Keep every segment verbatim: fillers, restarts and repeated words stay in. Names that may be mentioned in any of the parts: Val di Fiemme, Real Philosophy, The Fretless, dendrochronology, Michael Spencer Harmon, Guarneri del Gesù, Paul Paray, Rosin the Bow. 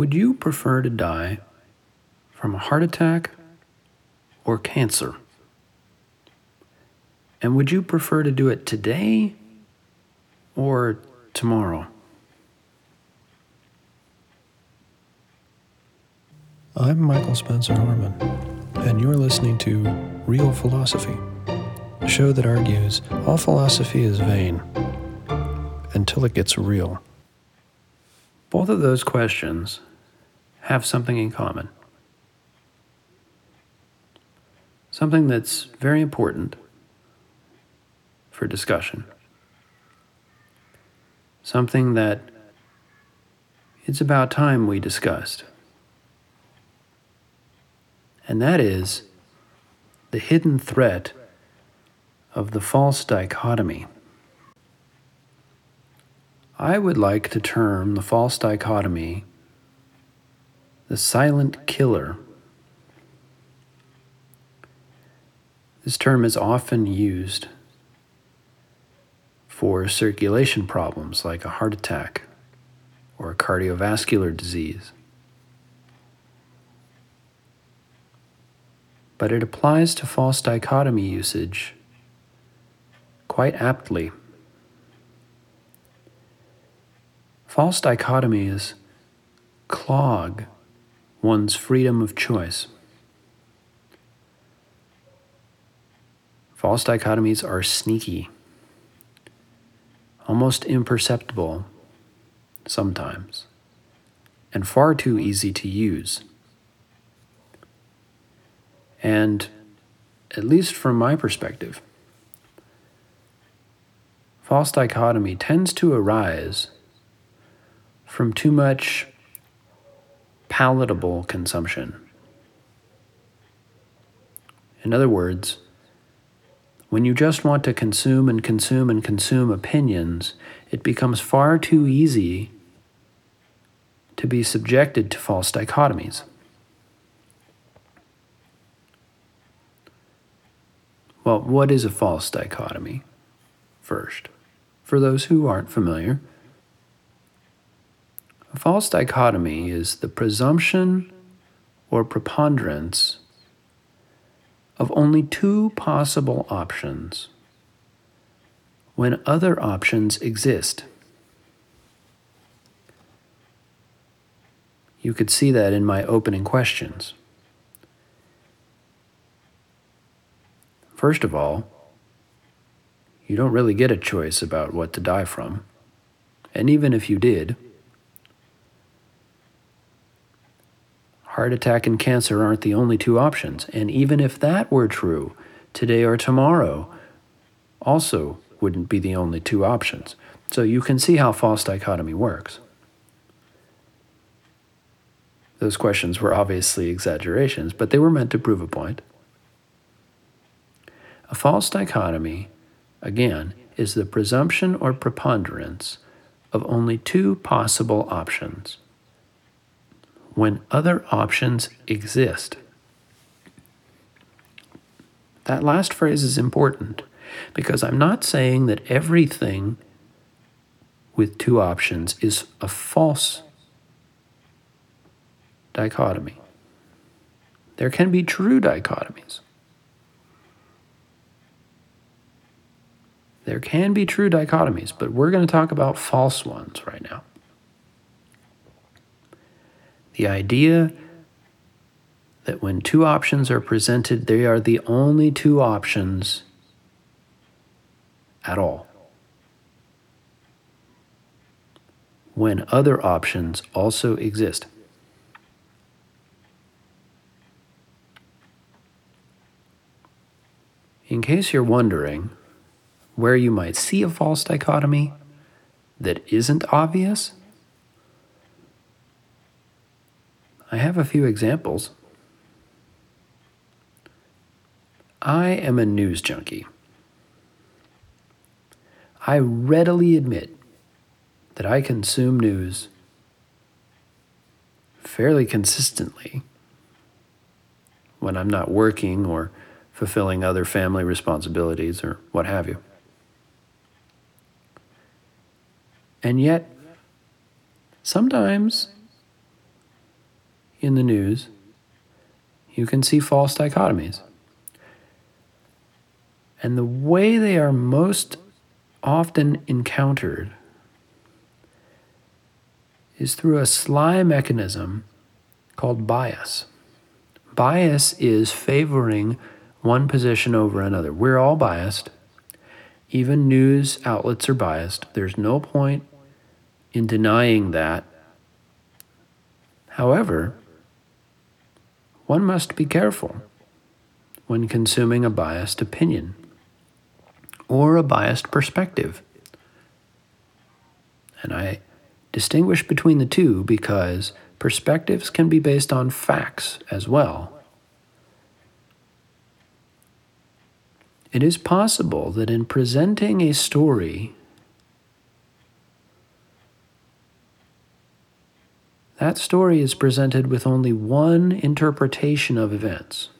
Would you prefer to die from a heart attack or cancer? And would you prefer to do it today or tomorrow? I'm Michael Spencer Harmon, and you're listening to Real Philosophy, a show that argues all philosophy is vain until it gets real. Both of those questions have something in common. Something that's very important for discussion. Something that it's about time we discussed. And that is the hidden threat of the false dichotomy. I would like to term the false dichotomy the silent killer. This term is often used for circulation problems like a heart attack or a cardiovascular disease. But it applies to false dichotomy usage quite aptly. False dichotomies clog one's freedom of choice. False dichotomies are sneaky, almost imperceptible sometimes, and far too easy to use. And, at least from my perspective, false dichotomy tends to arise from too much palatable consumption. In other words, when you just want to consume and consume and consume opinions, it becomes far too easy to be subjected to false dichotomies. Well, what is a false dichotomy? First, for those who aren't familiar, a false dichotomy is the presumption or preponderance of only two possible options when other options exist. You could see that in my opening questions. First of all, you don't really get a choice about what to die from, and even if you did, heart attack and cancer aren't the only two options, and even if that were true, today or tomorrow also wouldn't be the only two options. So you can see how false dichotomy works. Those questions were obviously exaggerations, but they were meant to prove a point. A false dichotomy, again, is the presumption or preponderance of only two possible options when other options exist. That last phrase is important because I'm not saying that everything with two options is a false dichotomy. There can be true dichotomies. There can be true dichotomies, but we're going to talk about false ones right now. The idea that when two options are presented, they are the only two options at all, when other options also exist. In case you're wondering where you might see a false dichotomy that isn't obvious, I have a few examples. I am a news junkie. I readily admit that I consume news fairly consistently when I'm not working or fulfilling other family responsibilities or what have you. And yet, sometimes in the news, you can see false dichotomies. And the way they are most often encountered is through a sly mechanism called bias. Bias is favoring one position over another. We're all biased. Even news outlets are biased. There's no point in denying that. However, one must be careful when consuming a biased opinion or a biased perspective. And I distinguish between the two because perspectives can be based on facts as well. It is possible that in presenting a story, that story is presented with only one interpretation of events.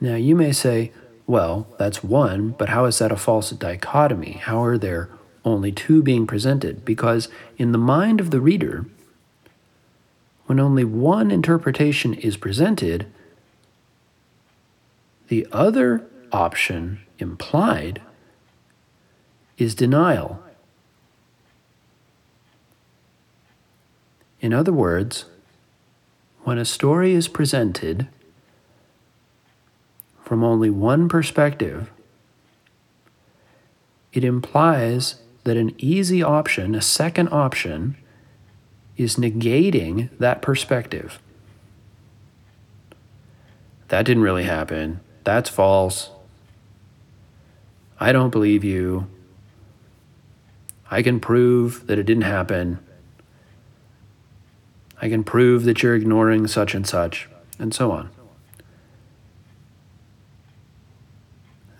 Now, you may say, well, that's one, but how is that a false dichotomy? How are there only two being presented? Because in the mind of the reader, when only one interpretation is presented, the other option implied is denial. In other words, when a story is presented from only one perspective, it implies that an easy option, a second option, is negating that perspective. That didn't really happen. That's false. I don't believe you. I can prove that it didn't happen. I can prove that you're ignoring such and such, and so on.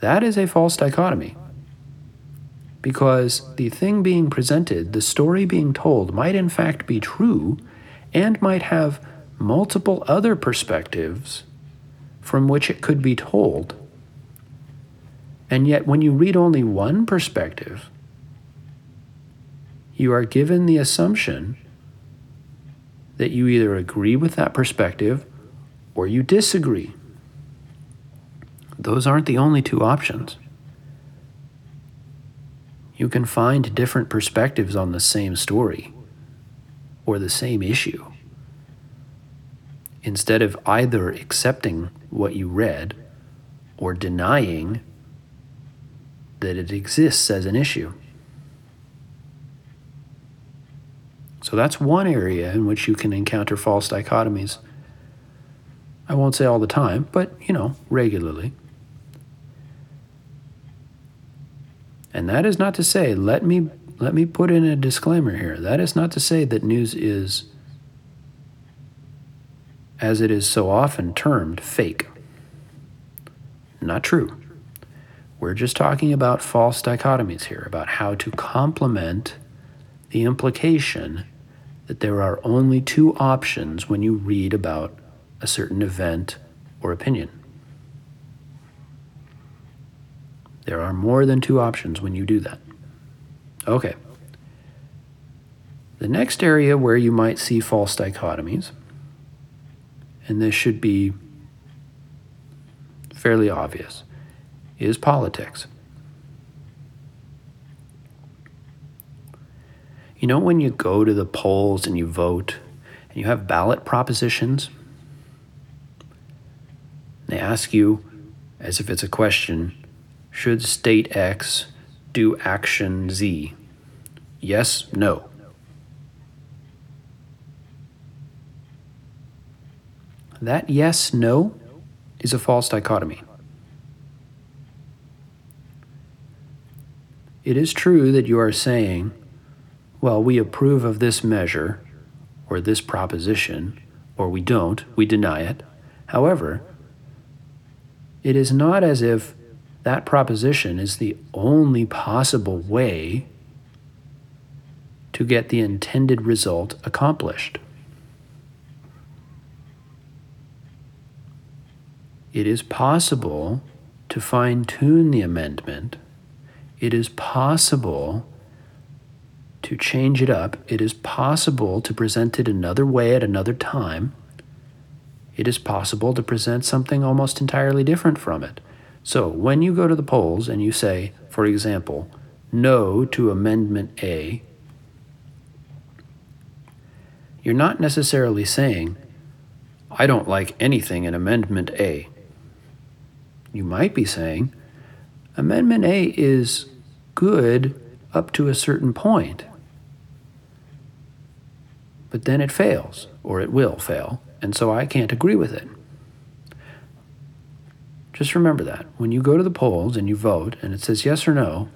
That is a false dichotomy, because the thing being presented, the story being told, might in fact be true and might have multiple other perspectives from which it could be told. And yet, when you read only one perspective, you are given the assumption that you either agree with that perspective or you disagree. Those aren't the only two options. You can find different perspectives on the same story or the same issue. Instead of either accepting what you read or denying that it exists as an issue. So that's one area in which you can encounter false dichotomies. I won't say all the time, but, you know, regularly. And that is not to say, let me let me put in a disclaimer here. That is not to say that news is, as it is so often termed, fake. Not true. We're just talking about false dichotomies here, about how to complement the implication that there are only two options when you read about a certain event or opinion. There are more than two options when you do that. Okay. The next area where you might see false dichotomies, and this should be fairly obvious, is politics. You know, when you go to the polls and you vote and you have ballot propositions, they ask you, as if it's a question, should state X do action Z? Yes, no. That yes, no is a false dichotomy. It is true that you are saying, well, we approve of this measure or this proposition, or we don't, we deny it. However, it is not as if that proposition is the only possible way to get the intended result accomplished. It is possible to fine-tune the amendment. It is possible to change it up. It is possible to present it another way at another time. It is possible to present something almost entirely different from it. So when you go to the polls and you say, for example, no to Amendment A, you're not necessarily saying, I don't like anything in Amendment A. You might be saying, Amendment A is good up to a certain point, but then it fails, or it will fail, and so I can't agree with it. Just remember that. When you go to the polls and you vote, and it says yes or no,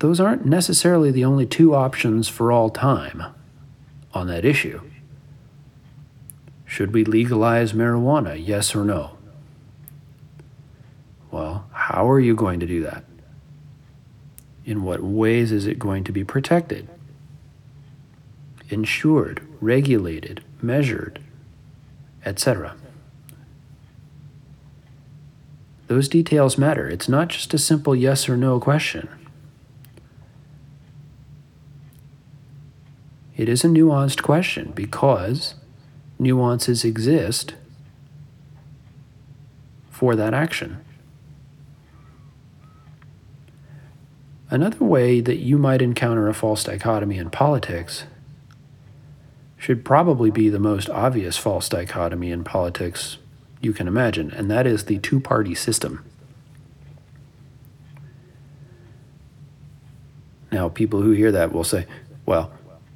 those aren't necessarily the only two options for all time on that issue. Should we legalize marijuana, yes or no? Well, how are you going to do that? In what ways is it going to be protected, insured, regulated, measured, et cetera? Those details matter. It's not just a simple yes or no question. It is a nuanced question because nuances exist for that action. Another way that you might encounter a false dichotomy in politics should probably be the most obvious false dichotomy in politics you can imagine, and that is the two-party system. Now, people who hear that will say, well,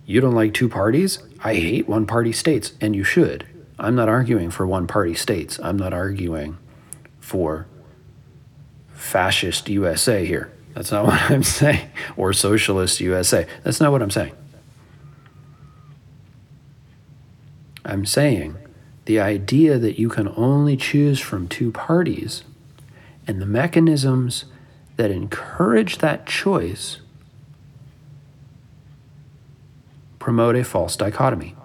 you don't like two parties? I hate one-party states, and you should. I'm not arguing for one-party states. I'm not arguing for fascist U S A here. That's not what I'm saying. Or socialist U S A. That's not what I'm saying. I'm saying the idea that you can only choose from two parties and the mechanisms that encourage that choice promote a false dichotomy.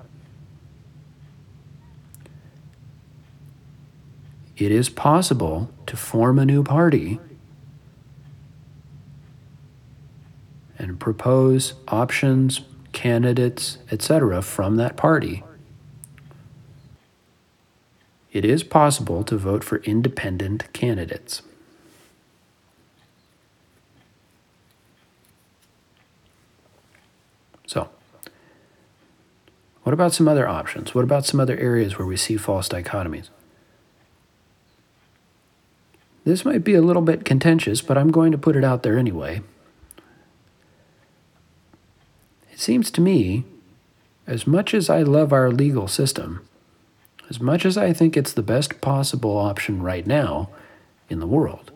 It is possible to form a new party and propose options, candidates, et cetera from that party. It is possible to vote for independent candidates. So, what about some other options? What about some other areas where we see false dichotomies? This might be a little bit contentious, but I'm going to put it out there anyway. It seems to me, as much as I love our legal system, as much as I think it's the best possible option right now in the world,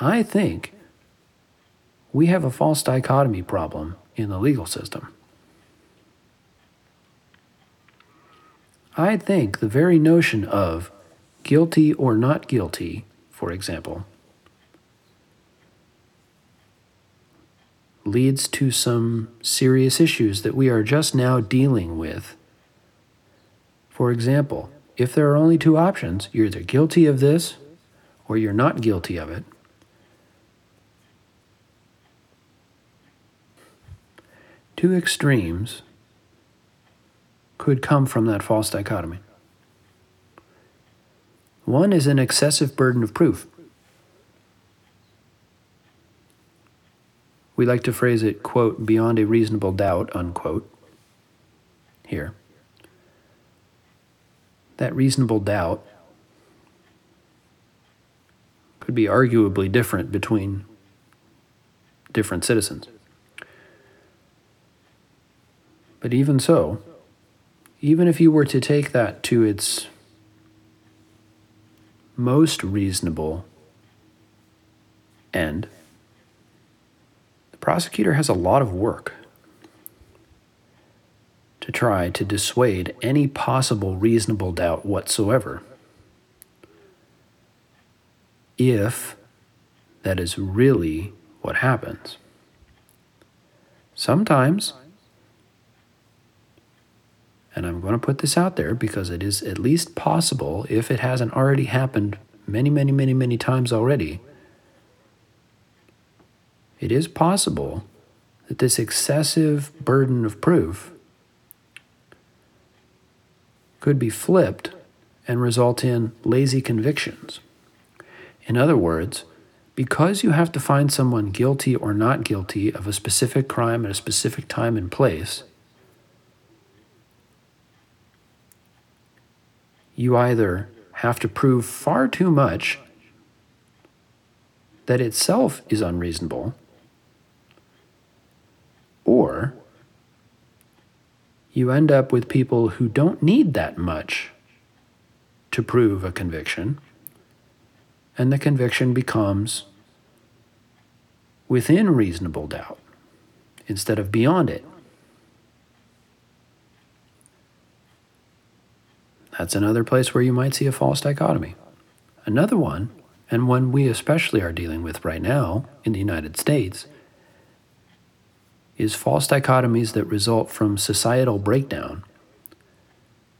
I think we have a false dichotomy problem in the legal system. I think the very notion of guilty or not guilty, for example, leads to some serious issues that we are just now dealing with. For example, if there are only two options, you're either guilty of this or you're not guilty of it. Two extremes could come from that false dichotomy. One is an excessive burden of proof. We like to phrase it, quote, beyond a reasonable doubt, unquote, here. That reasonable doubt could be arguably different between different citizens. But even so, even if you were to take that to its most reasonable end, prosecutor has a lot of work to try to dissuade any possible reasonable doubt whatsoever if that is really what happens. Sometimes, and I'm going to put this out there because it is at least possible if it hasn't already happened many, many, many, many times already, it is possible that this excessive burden of proof could be flipped and result in lazy convictions. In other words, because you have to find someone guilty or not guilty of a specific crime at a specific time and place, you either have to prove far too much that itself is unreasonable, or you end up with people who don't need that much to prove a conviction, and the conviction becomes within reasonable doubt instead of beyond it. That's another place where you might see a false dichotomy. Another one, and one we especially are dealing with right now in the United States, is false dichotomies that result from societal breakdown,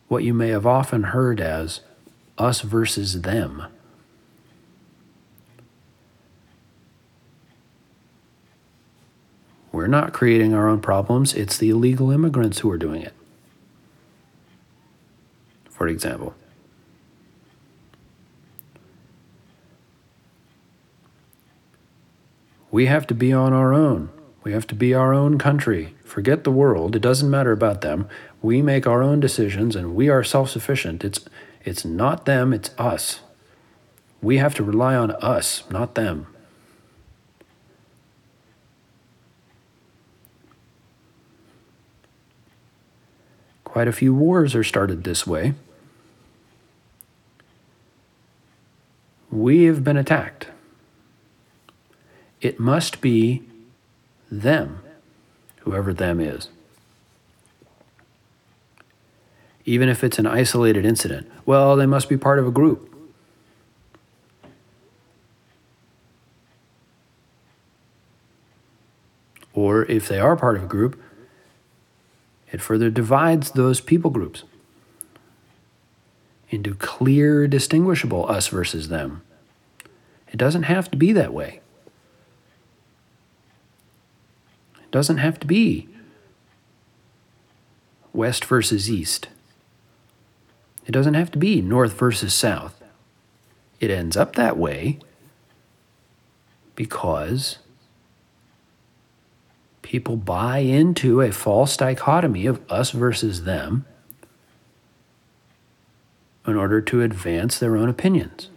what you may have often heard as us versus them. We're not creating our own problems, it's the illegal immigrants who are doing it, for example. We have to be on our own. We have to be our own country. Forget the world. It doesn't matter about them. We make our own decisions and we are self-sufficient. It's, it's not them, it's us. We have to rely on us, not them. Quite a few wars are started this way. We have been attacked. It must be them, whoever them is. Even if it's an isolated incident, well, they must be part of a group. Or if they are part of a group, it further divides those people groups into clear, distinguishable us versus them. It doesn't have to be that way. It doesn't have to be West versus East. It doesn't have to be North versus South. It ends up that way because people buy into a false dichotomy of us versus them in order to advance their own opinions.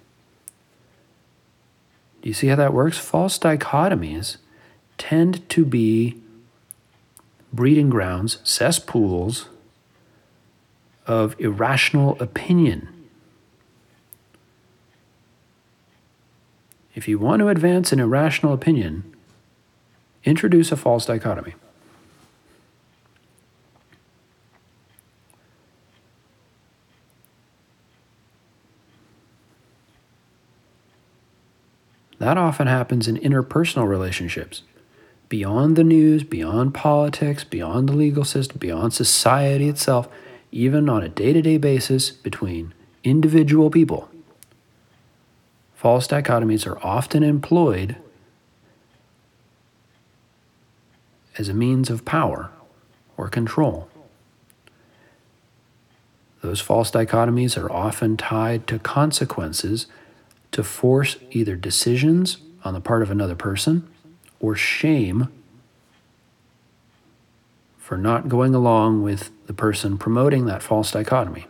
Do you see how that works? False dichotomies tend to be breeding grounds, cesspools of irrational opinion. If you want to advance an irrational opinion, introduce a false dichotomy. That often happens in interpersonal relationships, beyond the news, beyond politics, beyond the legal system, beyond society itself, even on a day-to-day basis between individual people. False dichotomies are often employed as a means of power or control. Those false dichotomies are often tied to consequences to force either decisions on the part of another person or shame for not going along with the person promoting that false dichotomy.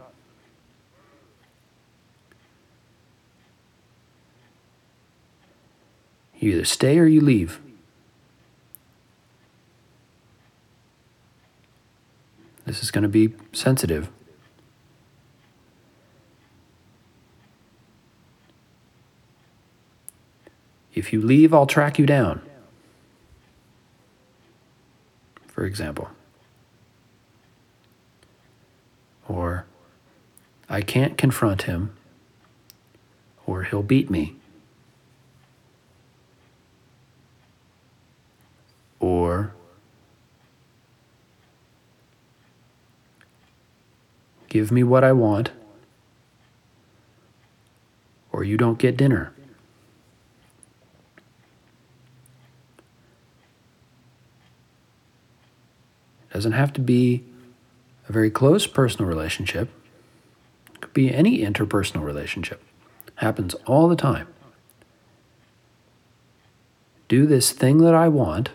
You either stay or you leave. This is going to be sensitive. If you leave, I'll track you down, for example. Or, I can't confront him, or he'll beat me. Or, give me what I want, or you don't get dinner. Doesn't have to be a very close personal relationship. It could be any interpersonal relationship. It happens all the time. Do this thing that I want,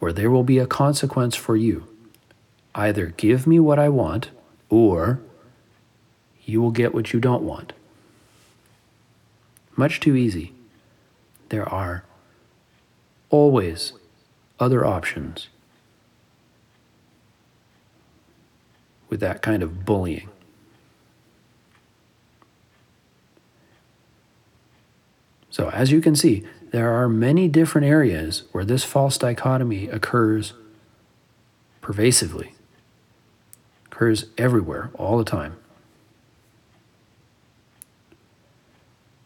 or there will be a consequence for you. Either give me what I want, or you will get what you don't want. Much too easy. There are always other options with that kind of bullying. So as you can see, there are many different areas where this false dichotomy occurs pervasively, occurs everywhere, all the time.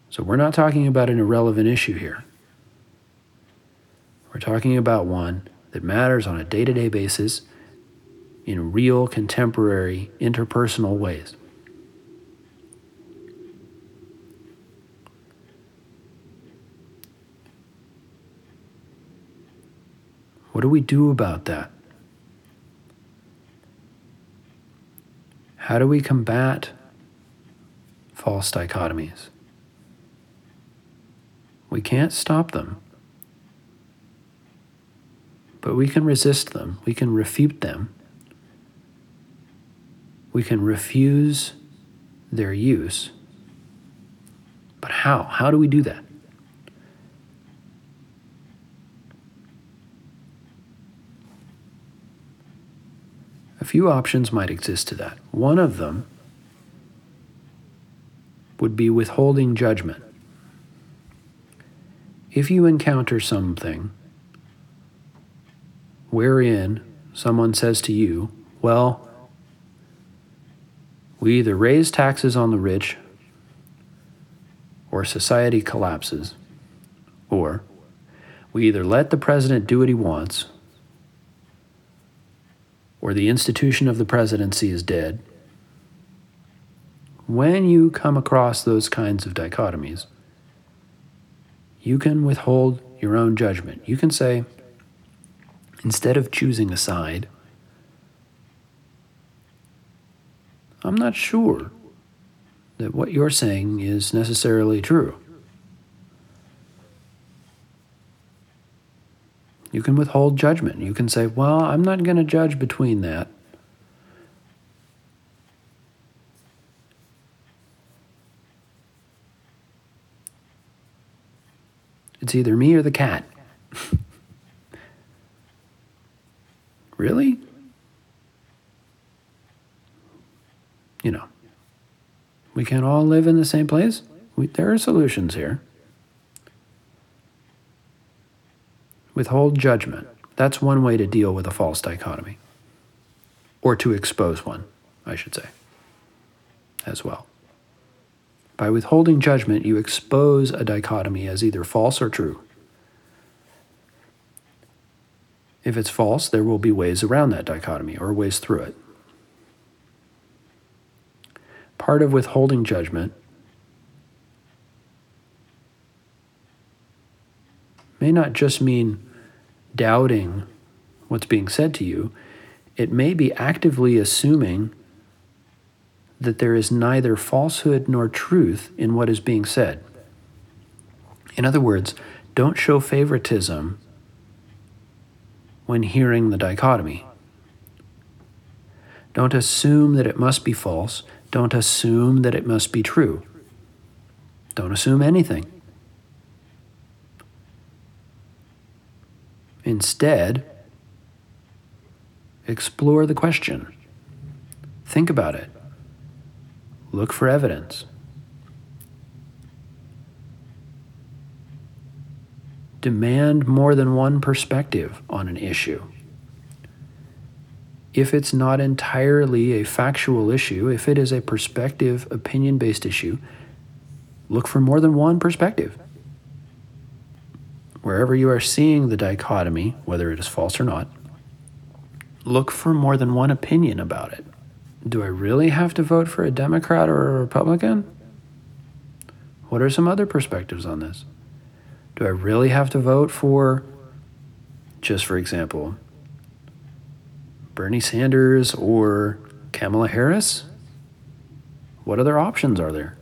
So we're not talking about an irrelevant issue here. We're talking about one that matters on a day-to-day basis in real, contemporary, interpersonal ways. What do we do about that? How do we combat false dichotomies? We can't stop them, but we can resist them. We can refute them. We can refuse their use. But how? How do we do that? A few options might exist to that. One of them would be withholding judgment. If you encounter something wherein someone says to you, well, we either raise taxes on the rich, or society collapses, or we either let the president do what he wants, or the institution of the presidency is dead. When you come across those kinds of dichotomies, you can withhold your own judgment. You can say, instead of choosing a side, I'm not sure that what you're saying is necessarily true. You can withhold judgment. You can say, well, I'm not going to judge between that. It's either me or the cat. Really? You know, we can't all live in the same place. We, there are solutions here. Withhold judgment. That's one way to deal with a false dichotomy. Or to expose one, I should say, as well. By withholding judgment, you expose a dichotomy as either false or true. If it's false, there will be ways around that dichotomy or ways through it. Part of withholding judgment may not just mean doubting what's being said to you. It may be actively assuming that there is neither falsehood nor truth in what is being said. In other words, don't show favoritism when hearing the dichotomy. Don't assume that it must be false. Don't assume that it must be true. Don't assume anything. Instead, explore the question. Think about it. Look for evidence. Demand more than one perspective on an issue. If it's not entirely a factual issue, if it is a perspective, opinion-based issue, look for more than one perspective. Wherever you are seeing the dichotomy, whether it is false or not, look for more than one opinion about it. Do I really have to vote for a Democrat or a Republican? What are some other perspectives on this? Do I really have to vote for, just for example, Bernie Sanders or Kamala Harris? What other options are there?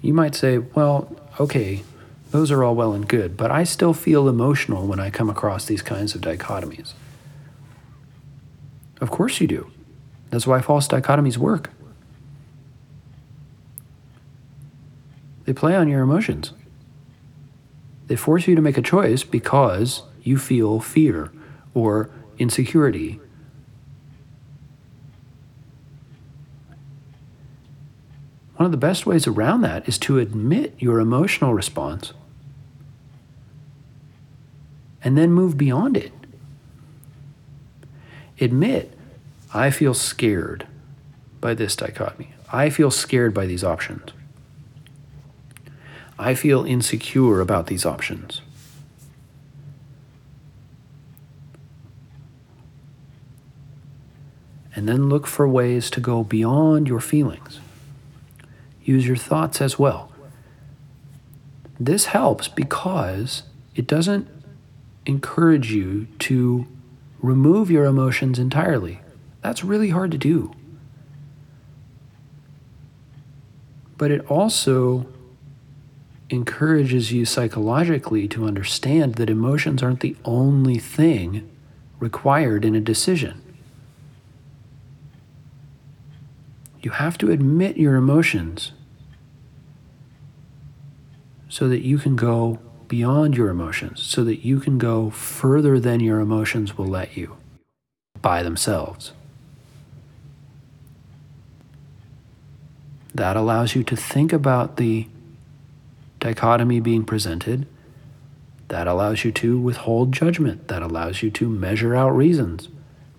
You might say, well, okay, those are all well and good, but I still feel emotional when I come across these kinds of dichotomies. Of course you do. That's why false dichotomies work. They play on your emotions. They force you to make a choice because you feel fear or insecurity. One of the best ways around that is to admit your emotional response and then move beyond it. Admit, I feel scared by this dichotomy. I feel scared by these options. I feel insecure about these options. And then look for ways to go beyond your feelings. Use your thoughts as well. This helps because it doesn't encourage you to remove your emotions entirely. That's really hard to do. But it also encourages you psychologically to understand that emotions aren't the only thing required in a decision. You have to admit your emotions so that you can go beyond your emotions, so that you can go further than your emotions will let you by themselves. That allows you to think about the dichotomy being presented. That allows you to withhold judgment. That allows you to measure out reasons,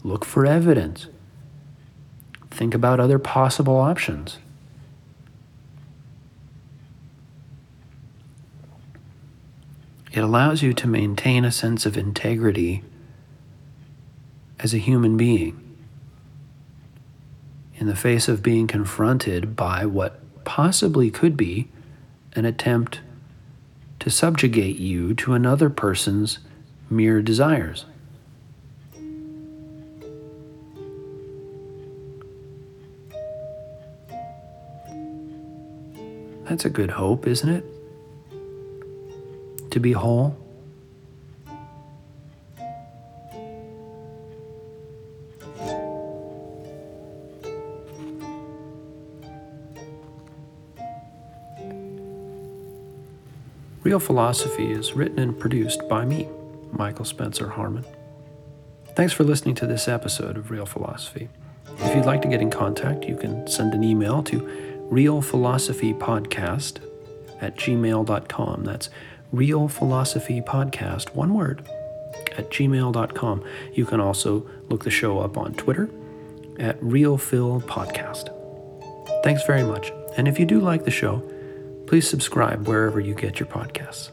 look for evidence, think about other possible options. It allows you to maintain a sense of integrity as a human being in the face of being confronted by what possibly could be an attempt to subjugate you to another person's mere desires. That's a good hope, isn't it? To be whole. Real Philosophy is written and produced by me, Michael Spencer Harmon. Thanks for listening to this episode of Real Philosophy. If you'd like to get in contact, you can send an email to real philosophy podcast at gmail dot com. That's Real Philosophy Podcast, one word, at gmail dot com. You can also look the show up on Twitter at Real Phil Podcast. Thanks very much. And if you do like the show, please subscribe wherever you get your podcasts.